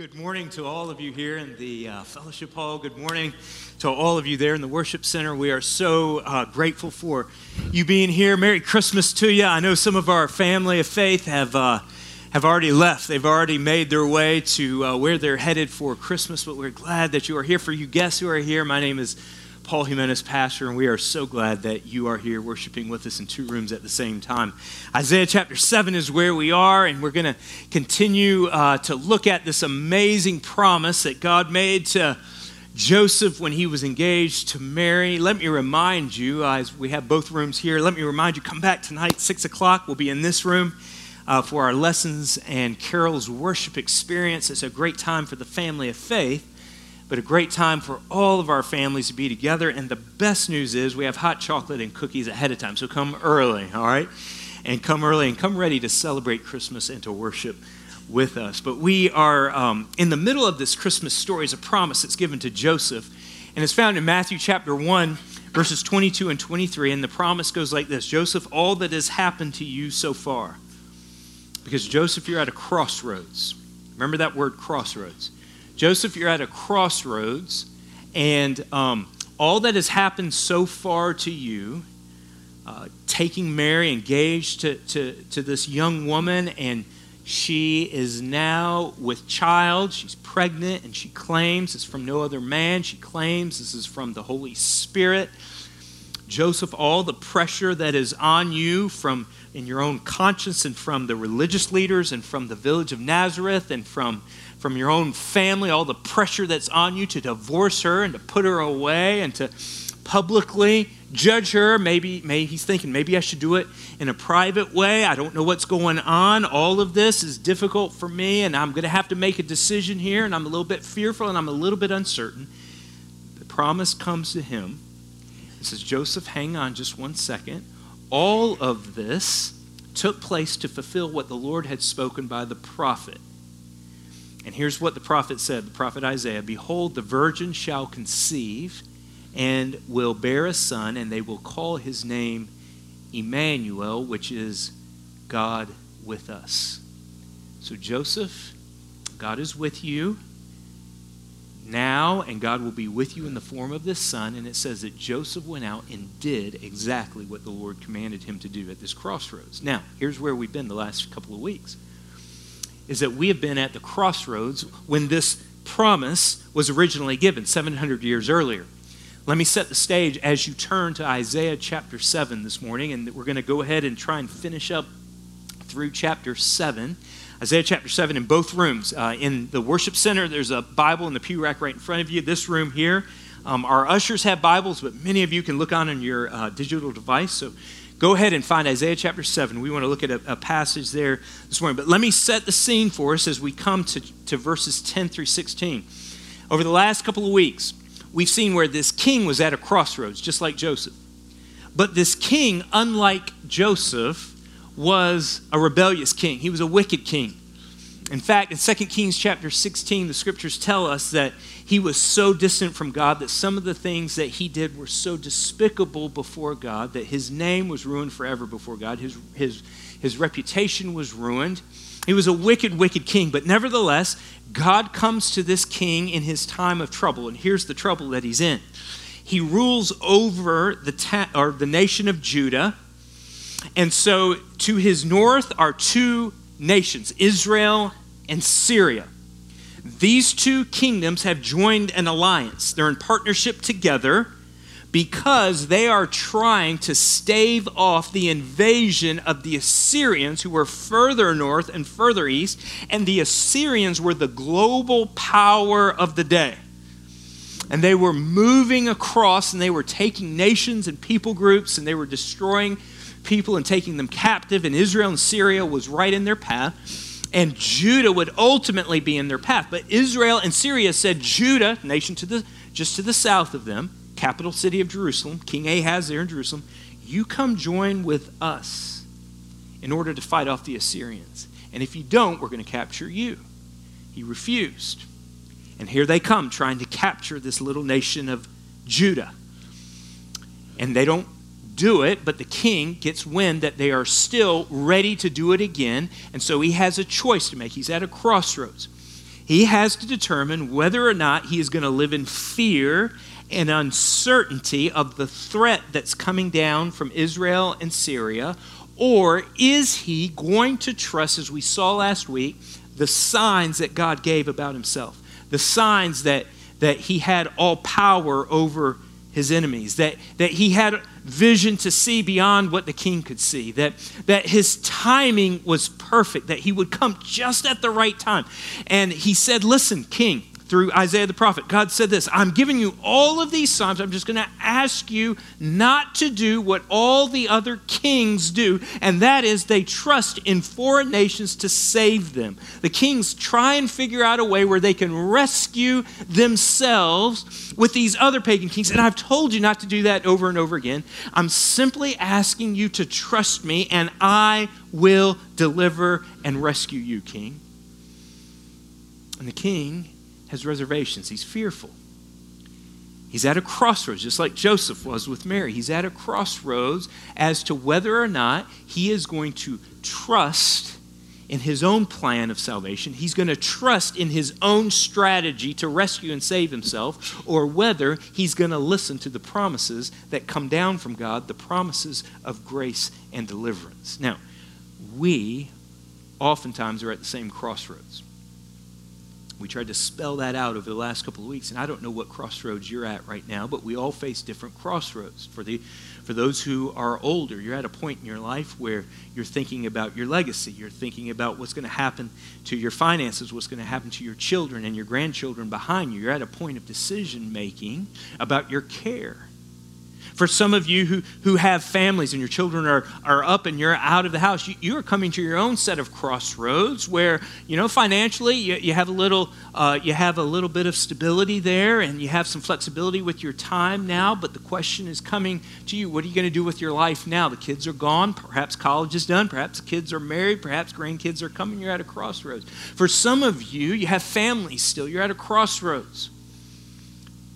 Good morning to all of you here in the fellowship hall. Good morning to all of you there in the worship center. We are so grateful for you being here. Merry Christmas to you. I know some of our family of faith have already left. They've already made their way to where they're headed for Christmas, but we're glad that you are here. For you guests who are here, my name is Paul Jimenez, pastor, and we are so glad that you are here worshiping with us in two rooms at the same time. Isaiah chapter 7 is where we are, and we're going to continue to look at this amazing promise that God made to Joseph when he was engaged to Mary. Let me remind you, as we have both rooms here, let me remind you, come back tonight, 6 o'clock. We'll be in this room for our Lessons and Carols worship experience. It's a great time for the family of faith, but a great time for all of our families to be together. And the best news is we have hot chocolate and cookies ahead of time. So come early, all right? And come early and come ready to celebrate Christmas and to worship with us. But we are in the middle of this Christmas story. It's a promise that's given to Joseph, and it's found in Matthew chapter 1, verses 22 and 23. And the promise goes like this: Joseph, all that has happened to you so far, because Joseph, you're at a crossroads. Remember that word, crossroads. Joseph, you're at a crossroads, and all that has happened so far to you, taking Mary, engaged to this young woman, and she is now with child. She's pregnant, and she claims it's from no other man. She claims this is from the Holy Spirit. Joseph, all the pressure that is on you from in your own conscience and from the religious leaders and from the village of Nazareth and from your own family, all the pressure that's on you to divorce her and to put her away and to publicly judge her. Maybe he's thinking, maybe I should do it in a private way. I don't know what's going on. All of this is difficult for me, and I'm going to have to make a decision here, and I'm a little bit fearful, and I'm a little bit uncertain. The promise comes to him. It says, Joseph, hang on just one second. All of this took place to fulfill what the Lord had spoken by the prophet. And here's what the prophet said, the prophet Isaiah: Behold, the virgin shall conceive and will bear a son, and they will call his name Emmanuel, which is God with us. So Joseph, God is with you now, and God will be with you in the form of this son. And it says that Joseph went out and did exactly what the Lord commanded him to do at this crossroads. Now, here's where we've been the last couple of weeks, is that we have been at the crossroads when this promise was originally given 700 years earlier. Let me set the stage as you turn to Isaiah chapter 7 this morning, and we're going to go ahead and try and finish up through chapter 7. Isaiah chapter 7 in both rooms. In the worship center, there's a Bible in the pew rack right in front of you. This room here, our ushers have Bibles, but many of you can look on your digital device, so go ahead and find Isaiah chapter 7. We want to look at a passage there this morning. But let me set the scene for us as we come to verses 10 through 16. Over the last couple of weeks, we've seen where this king was at a crossroads, just like Joseph. But this king, unlike Joseph, was a rebellious king. He was a wicked king. In fact, in 2 Kings chapter 16, the scriptures tell us that he was so distant from God that some of the things that he did were so despicable before God that his name was ruined forever before God. His reputation was ruined. He was a wicked, wicked king. But nevertheless, God comes to this king in his time of trouble. And here's the trouble that he's in. He rules over the nation of Judah. And so to his north are two nations, Israel and Syria. These two kingdoms have joined an alliance. They're in partnership together because they are trying to stave off the invasion of the Assyrians, who were further north and further east, and the Assyrians were the global power of the day. And they were moving across, and they were taking nations and people groups, and they were destroying people and taking them captive, and Israel and Syria was right in their path. And Judah would ultimately be in their path. But Israel and Syria said, Judah, nation just to the south of them, capital city of Jerusalem, King Ahaz there in Jerusalem, you come join with us in order to fight off the Assyrians. And if you don't, we're going to capture you. He refused. And here they come trying to capture this little nation of Judah. And they don't do it, but the king gets wind that they are still ready to do it again, and so he has a choice to make. He's at a crossroads. He has to determine whether or not he is going to live in fear and uncertainty of the threat that's coming down from Israel and Syria, or is he going to trust, as we saw last week, the signs that God gave about himself, the signs that he had all power over his enemies, that he had vision to see beyond what the king could see, that his timing was perfect, that he would come just at the right time. And he said, listen, king, through Isaiah the prophet, God said this, I'm giving you all of these signs. I'm just going to ask you not to do what all the other kings do, and that is they trust in foreign nations to save them. The kings try and figure out a way where they can rescue themselves with these other pagan kings, and I've told you not to do that over and over again. I'm simply asking you to trust me, and I will deliver and rescue you, king. And the king has reservations. He's fearful. He's at a crossroads, just like Joseph was with Mary. He's at a crossroads as to whether or not he is going to trust in his own plan of salvation. He's going to trust in his own strategy to rescue and save himself, or whether he's going to listen to the promises that come down from God, the promises of grace and deliverance. Now, we oftentimes are at the same crossroads. We tried to spell that out over the last couple of weeks, and I don't know what crossroads you're at right now, but we all face different crossroads. For those who are older, you're at a point in your life where you're thinking about your legacy. You're thinking about what's going to happen to your finances, what's going to happen to your children and your grandchildren behind you. You're at a point of decision-making about your care. For some of you who have families and your children are up and you're out of the house, you are coming to your own set of crossroads where, you know, financially you have a little bit of stability there, and you have some flexibility with your time now, but the question is coming to you, what are you going to do with your life now? The kids are gone, perhaps college is done, perhaps the kids are married, perhaps grandkids are coming, you're at a crossroads. For some of you, you have families still, you're at a crossroads.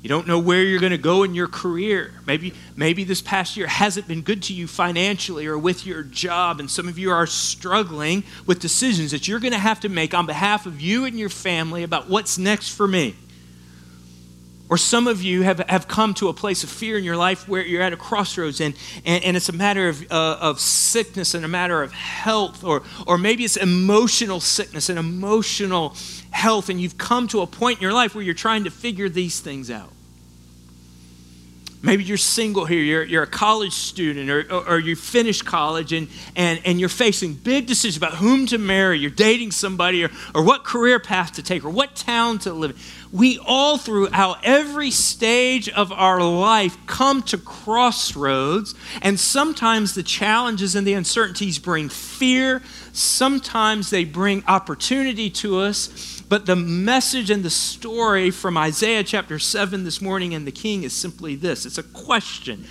You don't know where you're going to go in your career. Maybe this past year hasn't been good to you financially or with your job, and some of you are struggling with decisions that you're going to have to make on behalf of you and your family about what's next for me. Or some of you have come to a place of fear in your life where you're at a crossroads, and it's a matter of sickness and a matter of health, or maybe it's emotional sickness and emotional health, and you've come to a point in your life where you're trying to figure these things out. Maybe you're single here, you're a college student, or you finished college and you're facing big decisions about whom to marry, you're dating somebody, or what career path to take, or what town to live in. We all throughout every stage of our life come to crossroads, and sometimes the challenges and the uncertainties bring fear, sometimes they bring opportunity to us. But the message and the story from Isaiah chapter 7 this morning and the king is simply this. It's a question.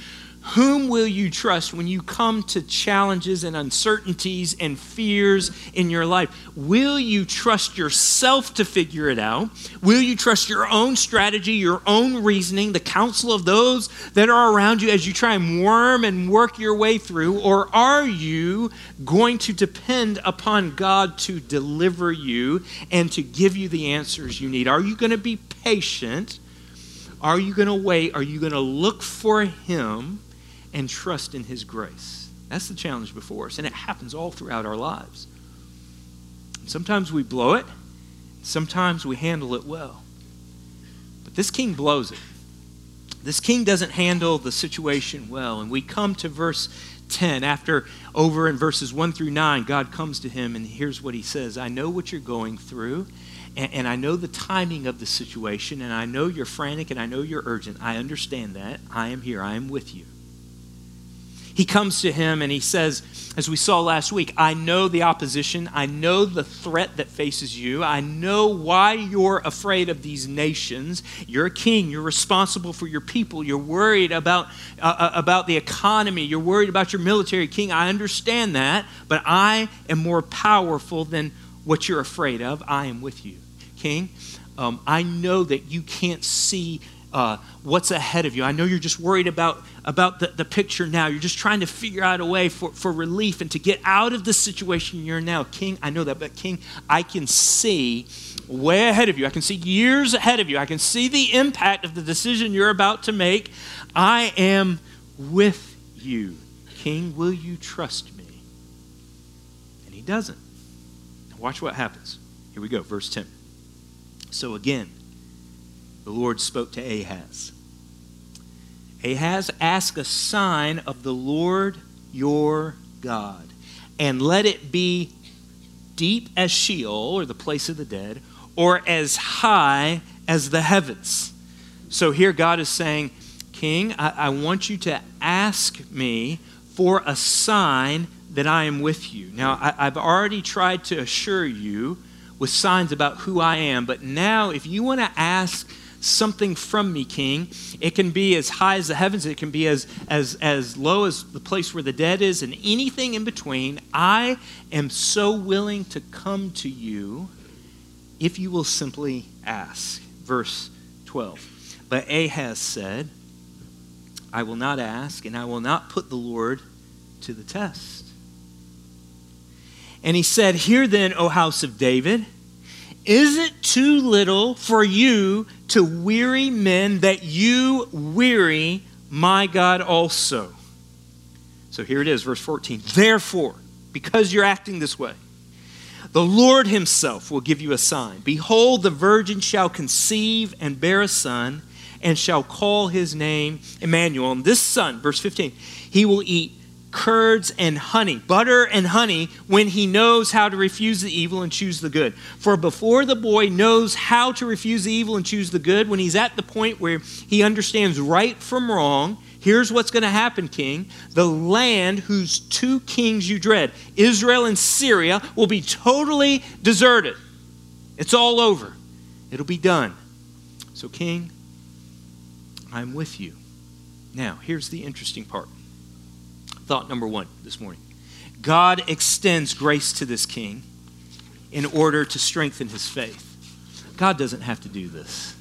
Whom will you trust when you come to challenges and uncertainties and fears in your life? Will you trust yourself to figure it out? Will you trust your own strategy, your own reasoning, the counsel of those that are around you as you try and worm and work your way through? Or are you going to depend upon God to deliver you and to give you the answers you need? Are you going to be patient? Are you going to wait? Are you going to look for him and trust in his grace? That's the challenge before us, and it happens all throughout our lives. And sometimes we blow it, sometimes we handle it well. But this king blows it. This king doesn't handle the situation well, and we come to verse 10. After over in verses 1 through 9, God comes to him, and here's what he says, I know what you're going through, and I know the timing of the situation, and I know you're frantic, and I know you're urgent. I understand that. I am here. I am with you. He comes to him and he says, as we saw last week, I know the opposition. I know the threat that faces you. I know why you're afraid of these nations. You're a king. You're responsible for your people. You're worried about the economy. You're worried about your military, king. I understand that, but I am more powerful than what you're afraid of. I am with you, king. I know that you can't see what's ahead of you. I know you're just worried about the picture now. You're just trying to figure out a way for relief and to get out of the situation you're in now. King, I know that, but King, I can see way ahead of you. I can see years ahead of you. I can see the impact of the decision you're about to make. I am with you. King, will you trust me? And he doesn't. Now watch what happens. Here we go, verse 10. So again, the Lord spoke to Ahaz. Ahaz, ask a sign of the Lord your God, and let it be deep as Sheol, or the place of the dead, or as high as the heavens. So here God is saying, King, I want you to ask me for a sign that I am with you. Now, I've already tried to assure you with signs about who I am, but now if you want to ask something from me, King, it can be as high as the heavens, it can be as low as the place where the dead is, and anything in between. I am so willing to come to you if you will simply ask. Verse 12. But Ahaz said, I will not ask, and I will not put the Lord to the test. And he said, Hear then, O house of David, is it too little for you to weary men that you weary my God also? So here it is, verse 14. Therefore, because you're acting this way, the Lord himself will give you a sign. Behold, the virgin shall conceive and bear a son, and shall call his name Emmanuel. And this son, verse 15, he will eat curds and honey, butter and honey, when he knows how to refuse the evil and choose the good. For before the boy knows how to refuse the evil and choose the good, when he's at the point where he understands right from wrong, here's what's going to happen, King. The land whose two kings you dread, Israel and Syria, will be totally deserted. It's all over. It'll be done. So, King, I'm with you. Now, here's the interesting part. Thought number one this morning. God extends grace to this king in order to strengthen his faith. God doesn't have to do this.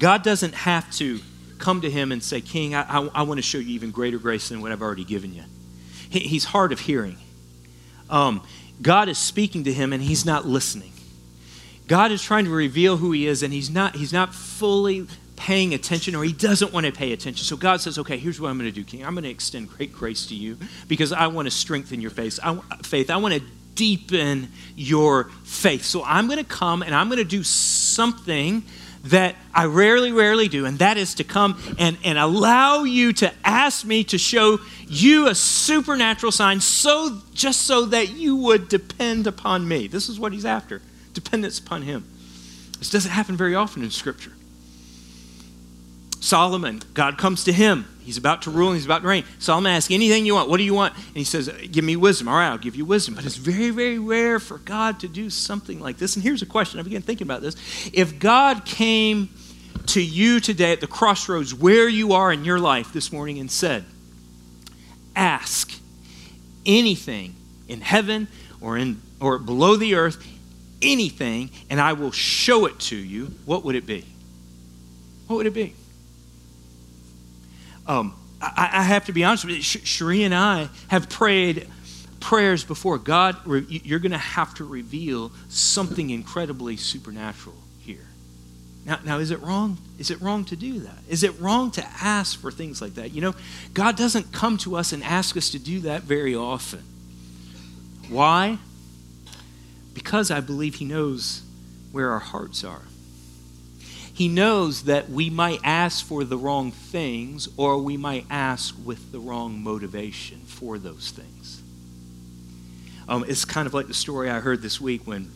God doesn't have to come to him and say, King, I want to show you even greater grace than what I've already given you. He's hard of hearing. God is speaking to him and he's not listening. God is trying to reveal who he is and he's not fully paying attention, or he doesn't want to pay attention. So God says, okay, here's what I'm going to do, King. I'm going to extend great grace to you because I want to strengthen your faith. I want to deepen your faith. So I'm going to come and I'm going to do something that I rarely do, and that is to come and allow you to ask me to show you a supernatural sign so that you would depend upon me. This is what he's after, dependence upon him. This doesn't happen very often in Scripture. Solomon, God comes to him. He's about to rule and he's about to reign. Solomon asks, anything you want. What do you want? And he says, give me wisdom. All right, I'll give you wisdom. But it's very, very rare for God to do something like this. And here's a question. I began thinking about this. If God came to you today at the crossroads where you are in your life this morning and said, ask anything in heaven or below the earth, anything, and I will show it to you, what would it be? What would it be? I have to be honest with you, Sheree and I have prayed prayers before. God, you're going to have to reveal something incredibly supernatural here. Now, is it wrong? Is it wrong to do that? Is it wrong to ask for things like that? You know, God doesn't come to us and ask us to do that very often. Why? Because I believe he knows where our hearts are. He knows that we might ask for the wrong things, or we might ask with the wrong motivation for those things. It's kind of like the story I heard this week when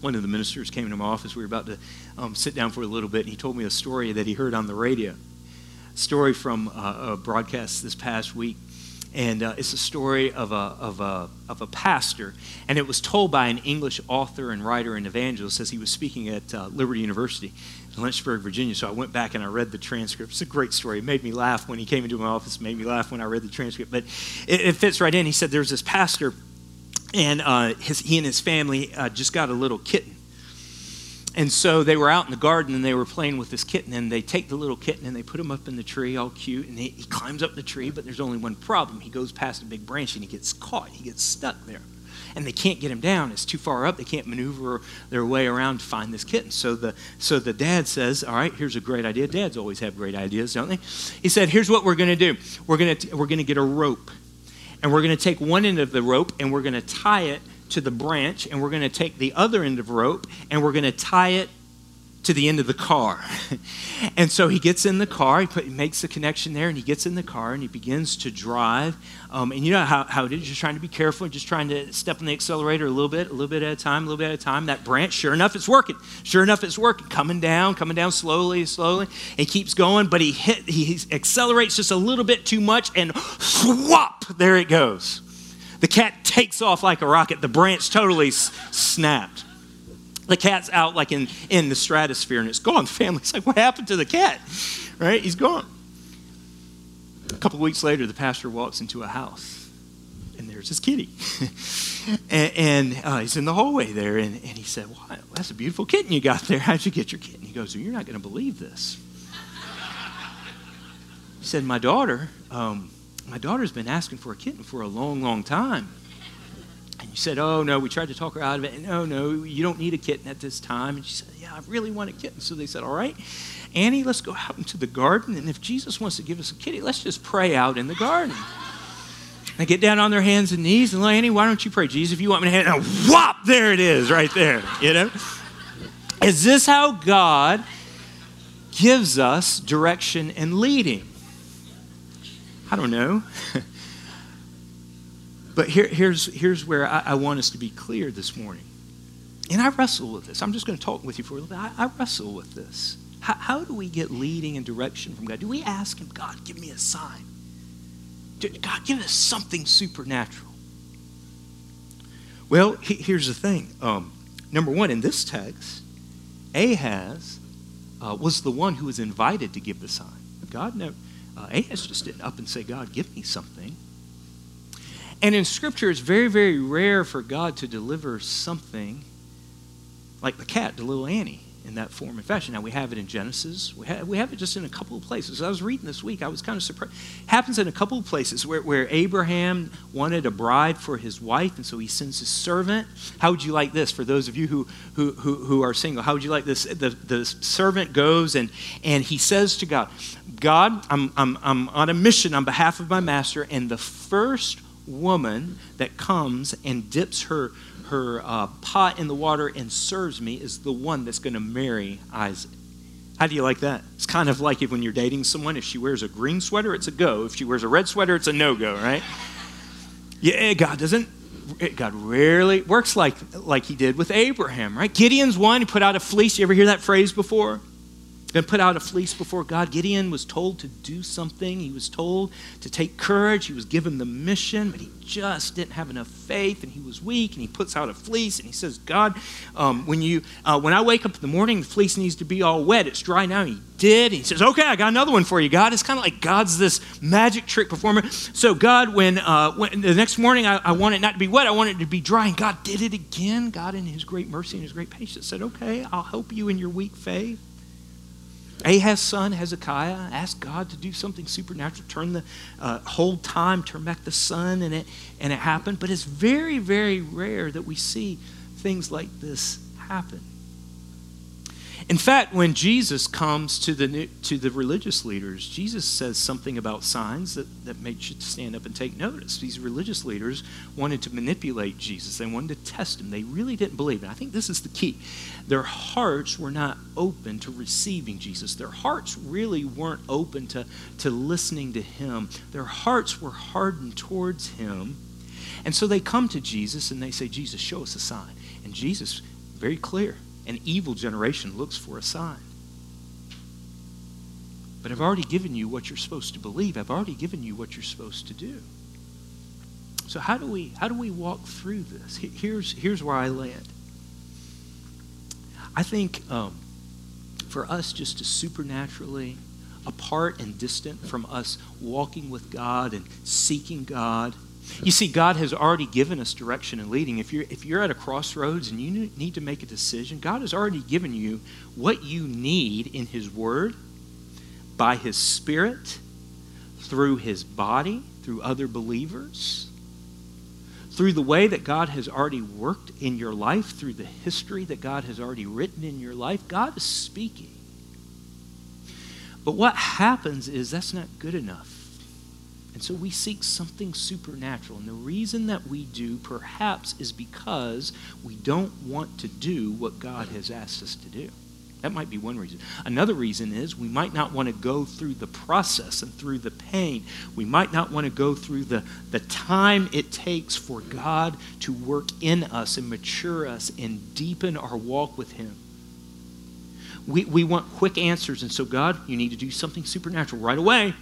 one of the ministers came into my office. We were about to sit down for a little bit, and he told me a story that he heard on the radio, a story from a broadcast this past week. And it's a story of a pastor, and it was told by an English author and writer and evangelist as he was speaking at Liberty University in Lynchburg, Virginia. So I went back and I read the transcript. It's a great story. It made me laugh when he came into my office. It made me laugh when I read the transcript. But it fits right in. He said there's this pastor, and he and his family just got a little kitten. And so they were out in the garden and they were playing with this kitten, and they take the little kitten and they put him up in the tree all cute, and he climbs up the tree, but there's only one problem. He goes past a big branch and he gets caught. He gets stuck there. And they can't get him down. It's too far up. They can't maneuver their way around to find this kitten. So the dad says, all right, here's a great idea. Dads always have great ideas, don't they? He said, here's what we're going to do. We're going to get a rope, and we're going to take one end of the rope, and we're going to tie it to the branch, and we're going to take the other end of rope, and we're going to tie it to the end of the car. And so he gets in the car, he makes the connection there, and he gets in the car and he begins to drive. And you know how it is, just trying to be careful, just trying to step on the accelerator a little bit at a time, a little bit at a time. That branch, sure enough, it's working. Sure enough, it's working. Coming down slowly. He keeps going, but he accelerates just a little bit too much, and swap, there it goes. The cat takes off like a rocket. The branch totally snapped. The cat's out like in the stratosphere, and it's gone. The family's like, what happened to the cat? Right? He's gone. A couple of weeks later, the pastor walks into a house, and there's his kitty. and he's in the hallway there, and he said, well, that's a beautiful kitten you got there. How'd you get your kitten? He goes, well, you're not going to believe this. He said, my daughter's been asking for a kitten for a long, long time. And you said, oh, no, we tried to talk her out of it. And, oh, no, you don't need a kitten at this time. And she said, yeah, I really want a kitten. So they said, all right, Annie, let's go out into the garden. And if Jesus wants to give us a kitty, let's just pray out in the garden. They get down on their hands and knees. And, Annie, why don't you pray, Jesus, if you want me to have it? And whop, there it is right there, you know. Is this how God gives us direction and leading? I don't know. But here's where I want us to be clear this morning. And I wrestle with this. I'm just going to talk with you for a little bit. I wrestle with this. How do we get leading and direction from God? Do we ask him, God, give me a sign? God, give us something supernatural. Well, here's the thing. Number one, in this text, Ahaz was the one who was invited to give the sign. God knows. Ahaz just didn't up and say, God, give me something. And in Scripture, it's very, very rare for God to deliver something like the cat to little Annie in that form and fashion. Now, we have it in Genesis. We have it just in a couple of places. I was reading this week. I was kind of surprised. It happens in a couple of places where Abraham wanted a bride for his wife, and so he sends his servant. How would you like this? For those of you who are single, how would you like this? The servant goes and he says to God, God, I'm on a mission on behalf of my master, and the first woman that comes and dips her pot in the water and serves me is the one that's going to marry Isaac. How do you like that? It's kind of like if when you're dating someone, if she wears a green sweater, it's a go. If she wears a red sweater, it's a no-go, right? Yeah, God rarely works like he did with Abraham, right? Gideon's one, he put out a fleece. You ever hear that phrase before? Been put out a fleece before God. Gideon was told to do something. He was told to take courage. He was given the mission, but he just didn't have enough faith, and he was weak. And he puts out a fleece, and he says, "God, when I wake up in the morning, the fleece needs to be all wet. It's dry now." And he did. And he says, "Okay, I got another one for you, God." It's kind of like God's this magic trick performer. So God, when the next morning, I want it not to be wet. I want it to be dry. And God did it again. God, in His great mercy and His great patience, said, "Okay, I'll help you in your weak faith." Ahaz's son, Hezekiah, asked God to do something supernatural, turn back the sun, and it happened. But it's very, very rare that we see things like this happen. In fact, when Jesus comes to the religious leaders, Jesus says something about signs that makes you stand up and take notice. These religious leaders wanted to manipulate Jesus. They wanted to test him. They really didn't believe. And I think this is the key. Their hearts were not open to receiving Jesus. Their hearts really weren't open to listening to him. Their hearts were hardened towards him. And so they come to Jesus and they say, Jesus, show us a sign. And Jesus, very clear. An evil generation looks for a sign. But I've already given you what you're supposed to believe. I've already given you what you're supposed to do. So how do we walk through this? Here's where I land. I think for us just to supernaturally, apart and distant from us walking with God and seeking God You see, God has already given us direction and leading. If you're at a crossroads and you need to make a decision, God has already given you what you need in His Word, by His Spirit, through His body, through other believers, through the way that God has already worked in your life, through the history that God has already written in your life. God is speaking. But what happens is that's not good enough. And so we seek something supernatural. And the reason that we do, perhaps, is because we don't want to do what God has asked us to do. That might be one reason. Another reason is we might not want to go through the process and through the pain. We might not want to go through the time it takes for God to work in us and mature us and deepen our walk with Him. We want quick answers, and so, God, you need to do something supernatural right away.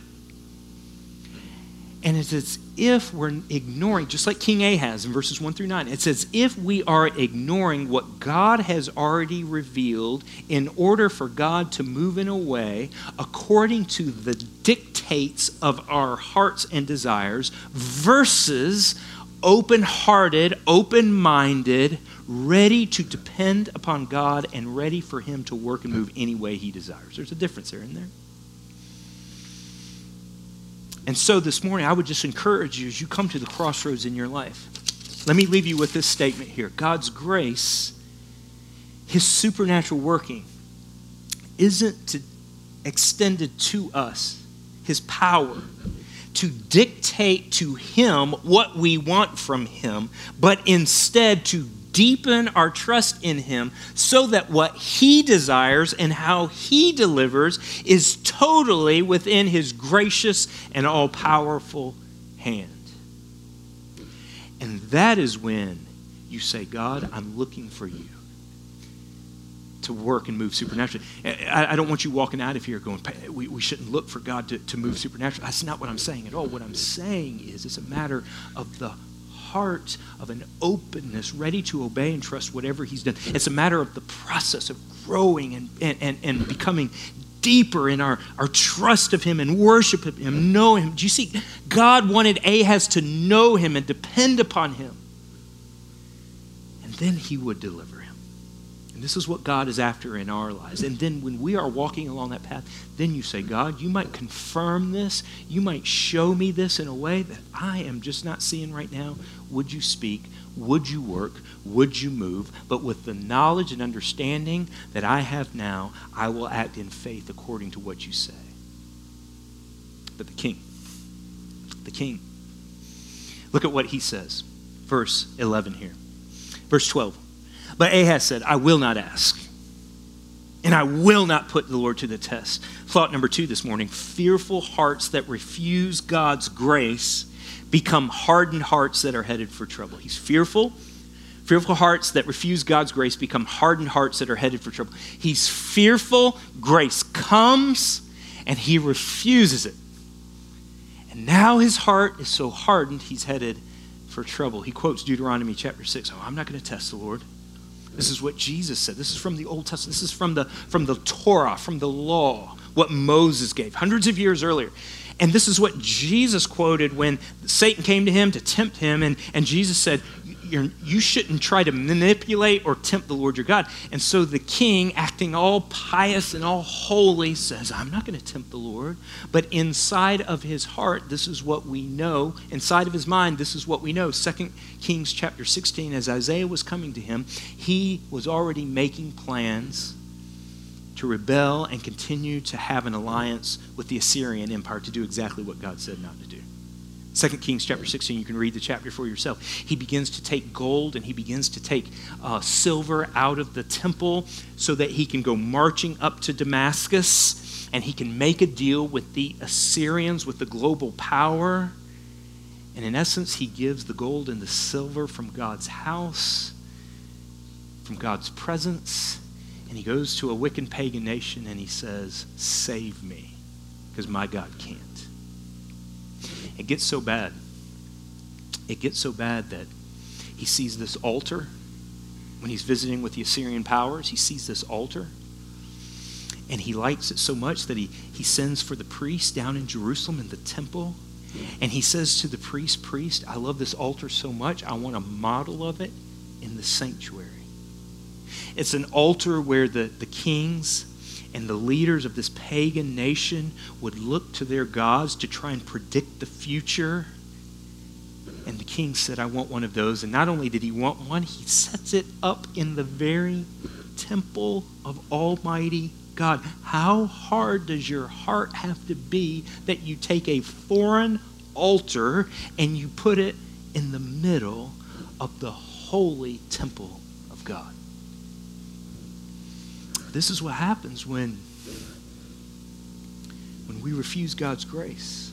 And it's as if we're ignoring, just like King Ahaz in verses 1 through 9, it's as if we are ignoring what God has already revealed in order for God to move in a way according to the dictates of our hearts and desires versus open-hearted, open-minded, ready to depend upon God and ready for Him to work and move any way He desires. There's a difference there, isn't there? And so this morning, I would just encourage you as you come to the crossroads in your life. Let me leave you with this statement here. God's grace, His supernatural working, isn't extended to us, His power, to dictate to Him what we want from Him, but instead to deepen our trust in Him so that what He desires and how He delivers is totally within His gracious and all-powerful hand. And that is when you say, God, I'm looking for you to work and move supernaturally. I don't want you walking out of here going, we shouldn't look for God to move supernaturally. That's not what I'm saying at all. What I'm saying is it's a matter of the heart of an openness, ready to obey and trust whatever He's done. It's a matter of the process of growing and becoming deeper in our trust of Him and worship of Him, know Him. Do you see? God wanted Ahaz to know Him and depend upon Him. And then He would deliver him. And this is what God is after in our lives. And then when we are walking along that path, then you say, God, you might confirm this. You might show me this in a way that I am just not seeing right now. Would you speak? Would you work? Would you move? But with the knowledge and understanding that I have now, I will act in faith according to what you say. But the king, look at what he says. Verse 11 here. Verse 12. But Ahaz said, I will not ask, and I will not put the Lord to the test. Thought number 2 this morning, fearful hearts that refuse God's grace become hardened hearts that are headed for trouble. He's fearful. Fearful hearts that refuse God's grace become hardened hearts that are headed for trouble. He's fearful. Grace comes, and he refuses it. And now his heart is so hardened, he's headed for trouble. He quotes Deuteronomy chapter 6. Oh, I'm not going to test the Lord. This is what Jesus said. This is from the Old Testament. This is from the Torah, from the law, what Moses gave hundreds of years earlier. And this is what Jesus quoted when Satan came to him to tempt him. And Jesus said, you shouldn't try to manipulate or tempt the Lord your God. And so the king, acting all pious and all holy, says, I'm not going to tempt the Lord. But inside of his heart, this is what we know. Inside of his mind, this is what we know. 2 Kings chapter 16, as Isaiah was coming to him, he was already making plans to rebel and continue to have an alliance with the Assyrian Empire to do exactly what God said not to do. 2 Kings chapter 16, you can read the chapter for yourself. He begins to take gold and he begins to take silver out of the temple so that he can go marching up to Damascus and he can make a deal with the Assyrians, with the global power. And in essence, he gives the gold and the silver from God's house, from God's presence, and he goes to a Wiccan pagan nation and he says, save me, because my God can't. It gets so bad that he sees this altar when he's visiting with the Assyrian powers. He sees this altar and he likes it so much that he sends for the priests down in Jerusalem in the temple And he says to the priest, "Priest, I love this altar so much, I want a model of it in the sanctuary." It's an altar where the kings and the leaders of this pagan nation would look to their gods to try and predict the future. And the king said, "I want one of those." And not only did he want one, he sets it up in the very temple of Almighty God. How hard does your heart have to be that you take a foreign altar and you put it in the middle of the holy temple of God? This is what happens when we refuse God's grace.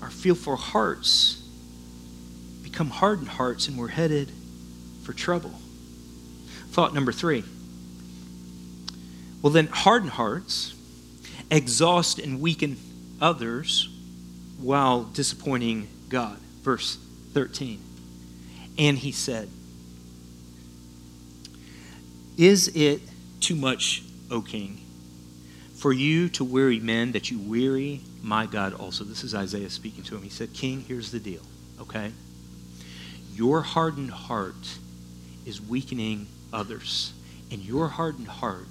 Our fearful hearts become hardened hearts, and we're headed for trouble. Thought number three. Well, then hardened hearts exhaust and weaken others while disappointing God. Verse 13. And he said, "Is it too much, O king, for you to weary men that you weary my God also?" This is Isaiah speaking to him. He said, "King, here's the deal, okay? Your hardened heart is weakening others, and your hardened heart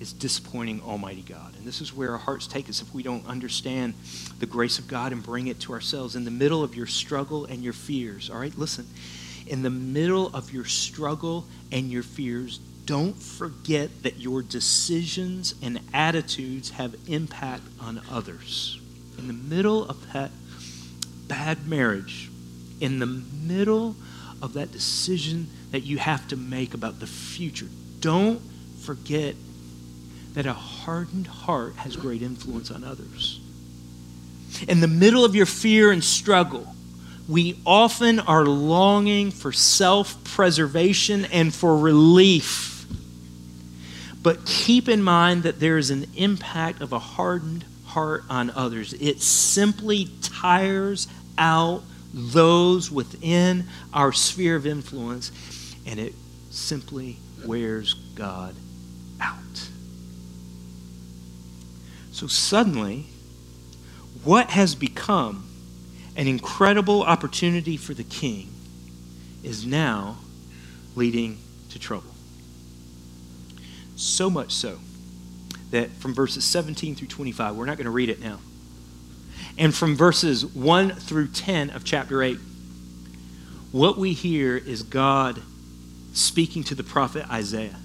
is disappointing Almighty God." And this is where our hearts take us if we don't understand the grace of God and bring it to ourselves. In the middle of your struggle and your fears, all right, listen, in the middle of your struggle and your fears, don't forget that your decisions and attitudes have impact on others. In the middle of that bad marriage, in the middle of that decision that you have to make about the future, don't forget that a hardened heart has great influence on others. In the middle of your fear and struggle, we often are longing for self-preservation and for relief. But keep in mind that there is an impact of a hardened heart on others. It simply tires out those within our sphere of influence, and it simply wears God out. So suddenly, what has become an incredible opportunity for the king is now leading to trouble. So much so that from verses 17 through 25, we're not going to read it now, and from verses 1 through 10 of chapter 8, what we hear is God speaking to the prophet Isaiah.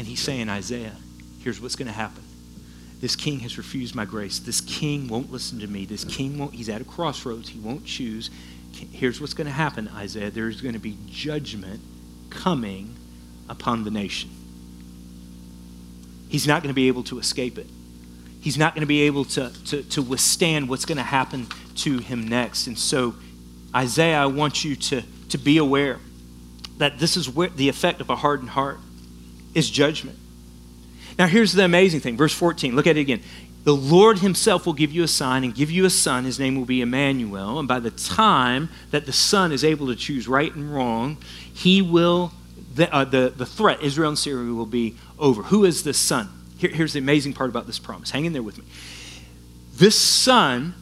And he's saying, "Isaiah, here's what's going to happen. This king has refused my grace. This king won't listen to me. This king won't, he's at a crossroads. He won't choose. Here's what's going to happen, Isaiah. There's going to be judgment coming upon the nation. He's not going to be able to escape it. He's not going to be able to withstand what's going to happen to him next. And so, Isaiah, I want you to be aware that this is where the effect of a hardened heart is judgment." Now, here's the amazing thing. Verse 14, look at it again. "The Lord himself will give you a sign, and give you a son. His name will be Emmanuel. And by the time that the son is able to choose right and wrong, he will... The threat, Israel and Syria, will be over." Who is this son? Here's the amazing part about this promise. Hang in there with me. This son,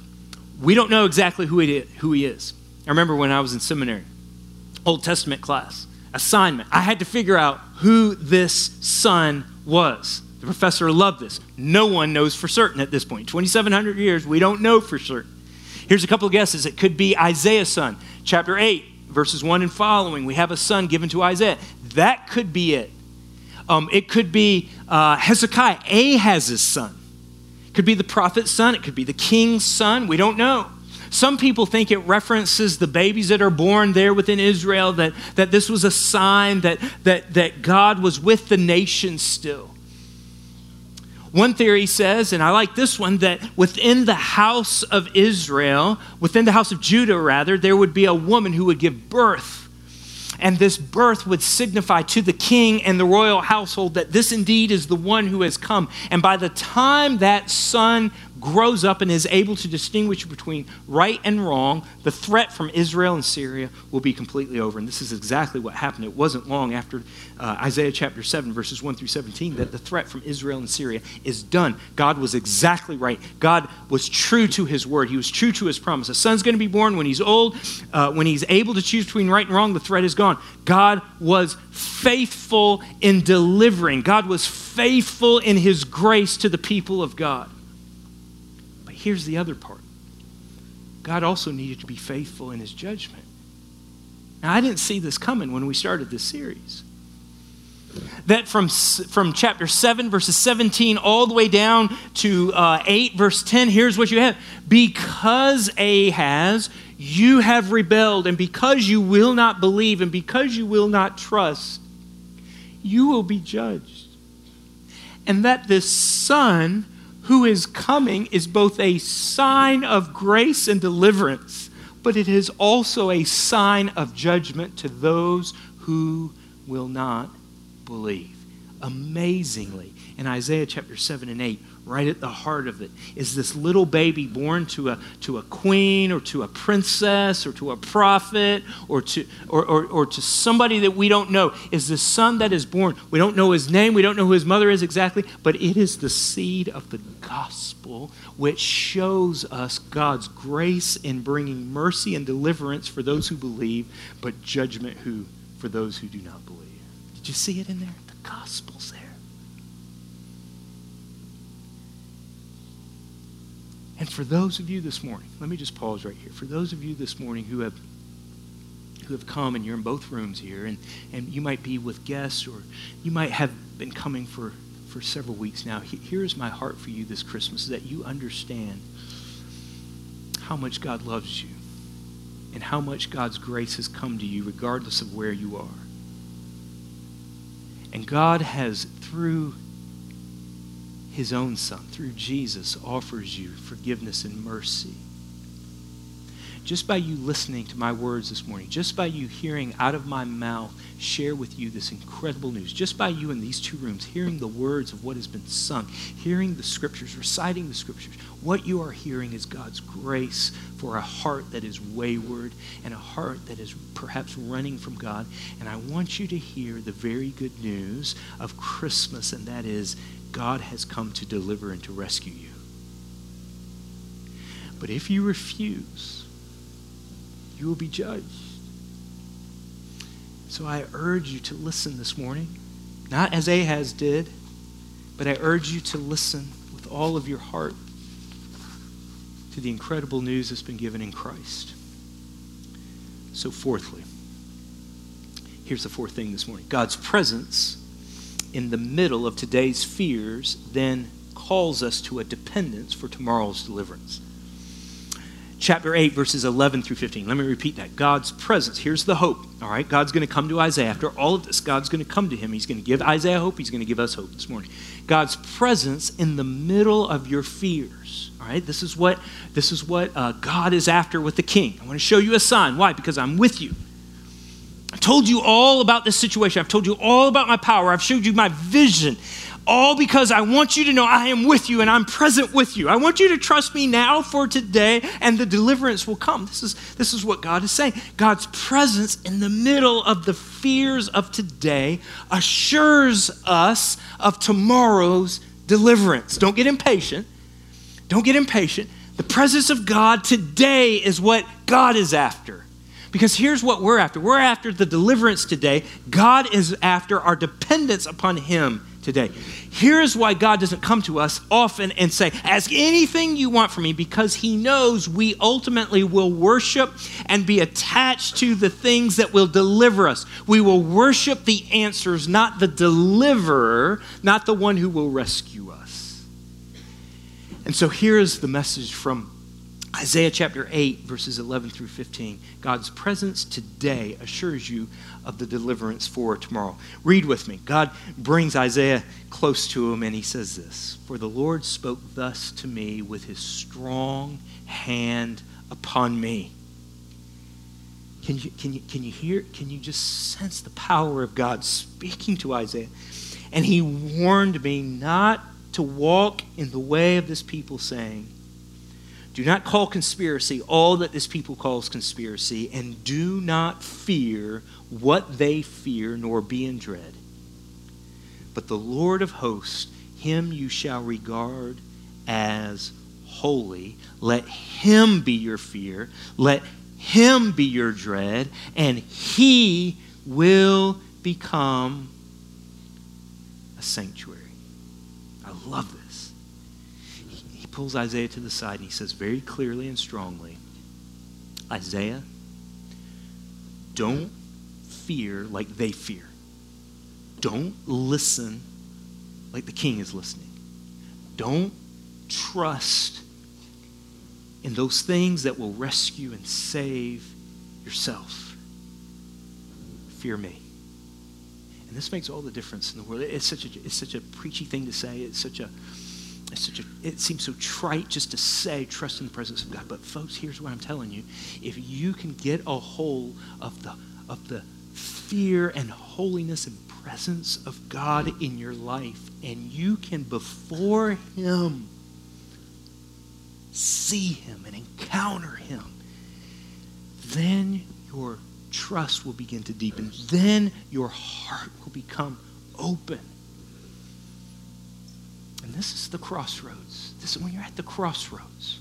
we don't know exactly who he is. I remember when I was in seminary, Old Testament class, assignment. I had to figure out who this son was. The professor loved this. No one knows for certain at this point. 2,700 years, we don't know for certain. Here's a couple of guesses. It could be Isaiah's son. Chapter 8, verses 1 and following, we have a son given to Isaiah. That could be it. It could be Hezekiah, Ahaz's son. It could be the prophet's son. It could be the king's son. We don't know. Some people think it references the babies that are born there within Israel, that this was a sign that God was with the nation still. One theory says, and I like this one, that within the house of Israel, within the house of Judah rather, there would be a woman who would give birth. And this birth would signify to the king and the royal household that this indeed is the one who has come. And by the time that son grows up and is able to distinguish between right and wrong, the threat from Israel and Syria will be completely over. And this is exactly what happened. It wasn't long after Isaiah chapter 7, verses 1 through 17, that the threat from Israel and Syria is done. God was exactly right. God was true to his word. He was true to his promise. A son's going to be born when he's old, when he's able to choose between right and wrong, the threat is gone. God was faithful in delivering. God was faithful in his grace to the people of God. Here's the other part. God also needed to be faithful in his judgment. Now, I didn't see this coming when we started this series. That from chapter 7, verses 17, all the way down to 8, verse 10, here's what you have. Because Ahaz, you have rebelled, and because you will not believe, and because you will not trust, you will be judged. And that this son who is coming is both a sign of grace and deliverance, but it is also a sign of judgment to those who will not believe. Amazingly, in Isaiah chapter 7 and 8, right at the heart of it, is this little baby born to a queen or to a princess or to a prophet or to somebody that we don't know. Is the son that is born. We don't know his name. We don't know who his mother is exactly, but it is the seed of the gospel, which shows us God's grace in bringing mercy and deliverance for those who believe, but judgment for those who do not believe. Did you see it in there? The gospel's there. And for those of you this morning, let me just pause right here. For those of you this morning who have come and you're in both rooms here, and you might be with guests or you might have been coming for several weeks now, here is my heart for you this Christmas, that you understand how much God loves you and how much God's grace has come to you regardless of where you are. And God has, through his own son, through Jesus, offers you forgiveness and mercy. Just by you listening to my words this morning, just by you hearing out of my mouth share with you this incredible news, just by you in these two rooms hearing the words of what has been sung, hearing the scriptures, reciting the scriptures, what you are hearing is God's grace for a heart that is wayward and a heart that is perhaps running from God. And I want you to hear the very good news of Christmas, and that is God has come to deliver and to rescue you. But if you refuse, you will be judged. So I urge you to listen this morning, not as Ahaz did, but I urge you to listen with all of your heart to the incredible news that's been given in Christ. So fourthly, here's the fourth thing this morning. God's presence in the middle of today's fears then calls us to a dependence for tomorrow's deliverance. Chapter 8, verses 11 through 15. Let me repeat that. God's presence. Here's the hope. All right, God's going to come to Isaiah. After all of this, God's going to come to him. He's going to give Isaiah hope. He's going to give us hope this morning. God's presence in the middle of your fears. All right, this is what God is after with the king. I want to show you a sign. Why? Because I'm with you. I've told you all about this situation. I've told you all about my power. I've showed you my vision. All because I want you to know I am with you and I'm present with you. I want you to trust me now for today, and the deliverance will come. This is what God is saying. God's presence in the middle of the fears of today assures us of tomorrow's deliverance. Don't get impatient. Don't get impatient. The presence of God today is what God is after. Because here's what we're after. We're after the deliverance today. God is after our dependence upon him today. Here's why God doesn't come to us often and say, ask anything you want from me, because he knows we ultimately will worship and be attached to the things that will deliver us. We will worship the answers, not the deliverer, not the one who will rescue us. And so here's the message from Isaiah chapter 8, verses 11 through 15. God's presence today assures you of the deliverance for tomorrow. Read with me. God brings Isaiah close to him, and he says this: "For the Lord spoke thus to me with his strong hand upon me." Can you just sense the power of God speaking to Isaiah? "And he warned me not to walk in the way of this people, saying, do not call conspiracy all that this people calls conspiracy, and do not fear what they fear, nor be in dread. But the Lord of hosts, him you shall regard as holy. Let him be your fear. Let him be your dread, and he will become a sanctuary. I love this. He pulls Isaiah to the side and he says very clearly and strongly, Isaiah, don't fear like they fear. Don't listen like the king is listening. Don't trust in those things that will rescue and save yourself. Fear me. And this makes all the difference in the world. It's such a preachy thing to say. It seems so trite just to say, trust in the presence of God. But folks, here's what I'm telling you. If you can get a hold of the fear and holiness and presence of God in your life, and you can before him see him and encounter him, then your trust will begin to deepen. Then your heart will become open. And this is the crossroads. This is when you're at the crossroads.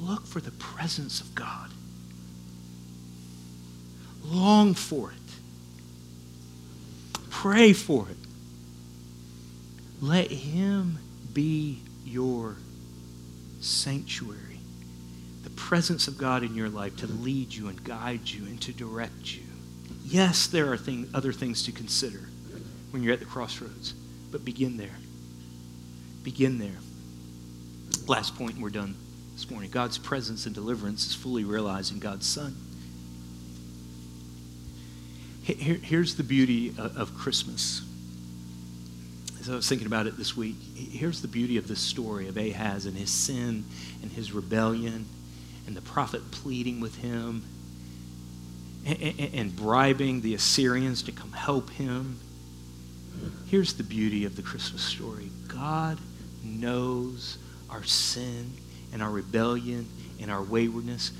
Look for the presence of God. Long for it. Pray for it. Let him be your sanctuary. The presence of God in your life to lead you and guide you and to direct you. Yes, there are other things to consider when you're at the crossroads, but begin there. Begin there. Last point, and we're done this morning. God's presence and deliverance is fully realized in God's Son. Here's the beauty of Christmas. As I was thinking about it this week, here's the beauty of this story of Ahaz and his sin and his rebellion and the prophet pleading with him and bribing the Assyrians to come help him. Here's the beauty of the Christmas story. God knows our sin and our rebellion and our waywardness.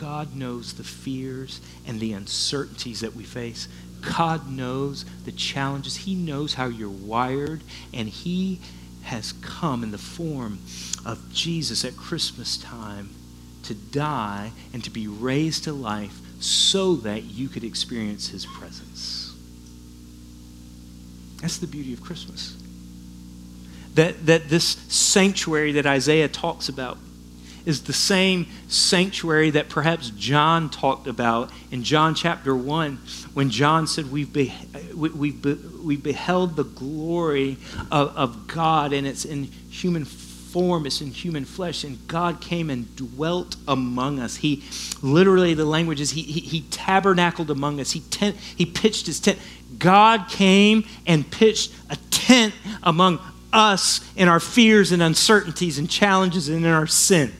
God knows the fears and the uncertainties that we face. God knows the challenges. He knows how you're wired, and he has come in the form of Jesus at Christmas time to die and to be raised to life so that you could experience his presence. That's the beauty of Christmas. That this sanctuary that Isaiah talks about is the same sanctuary that perhaps John talked about in John chapter 1 when John said we beheld the glory of God, and it's in human form, it's in human flesh, and God came and dwelt among us. He literally, the language is he tabernacled among us. He pitched his tent. God came and pitched a tent among us in our fears and uncertainties and challenges and in our sin.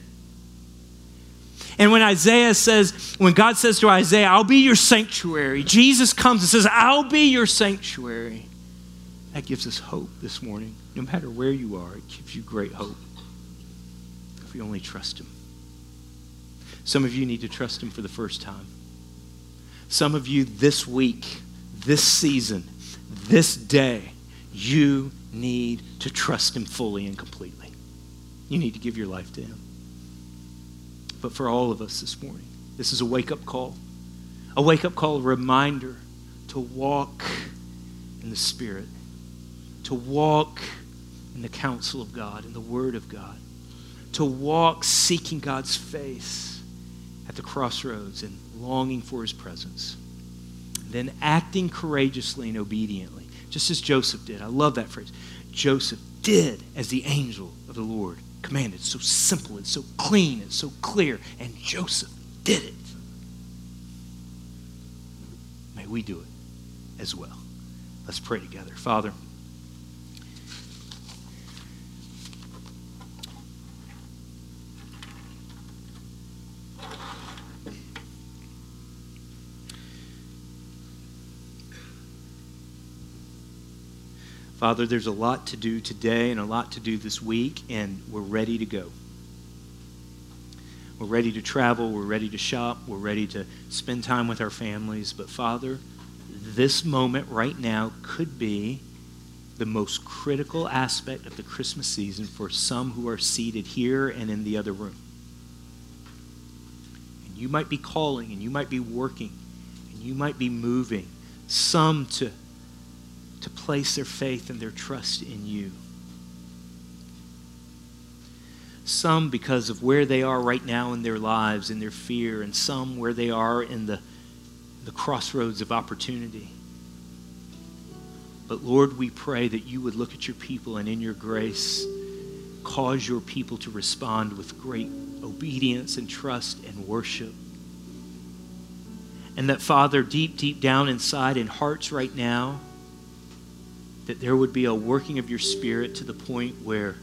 And when God says to Isaiah, I'll be your sanctuary, Jesus comes and says, I'll be your sanctuary. That gives us hope this morning. No matter where you are, it gives you great hope if you only trust him. Some of you need to trust him for the first time. Some of you this week, this season, this day, you need to trust him fully and completely. You need to give your life to him. But for all of us this morning, this is a wake-up call, a reminder to walk in the Spirit, to walk in the counsel of God, in the Word of God, to walk seeking God's face at the crossroads and longing for his presence, then acting courageously and obediently, just as Joseph did. I love that phrase. Joseph did as the angel of the Lord commanded. It's so simple, it's so clean, it's so clear, and Joseph did it. May we do it as well. Let's pray together. Father, Father, there's a lot to do today and a lot to do this week, and we're ready to go. We're ready to travel. We're ready to shop. We're ready to spend time with our families. But Father, this moment right now could be the most critical aspect of the Christmas season for some who are seated here and in the other room. And you might be calling, and you might be working, and you might be moving, some to place their faith and their trust in you. Some because of where they are right now in their lives, in their fear, and some where they are in the crossroads of opportunity. But Lord, we pray that you would look at your people and in your grace cause your people to respond with great obedience and trust and worship. And that, Father, deep, deep down inside in hearts right now, that there would be a working of your Spirit to the point where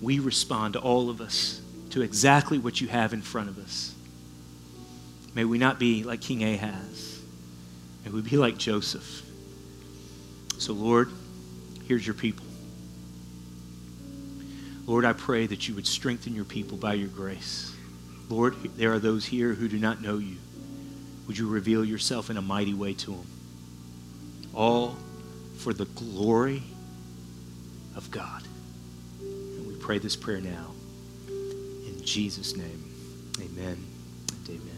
we respond, all of us, to exactly what you have in front of us. May we not be like King Ahaz. It would be like Joseph. So, Lord, here's your people. Lord, I pray that you would strengthen your people by your grace. Lord, there are those here who do not know you. Would you reveal yourself in a mighty way to them? All for the glory of God. And we pray this prayer now. In Jesus' name, amen and amen.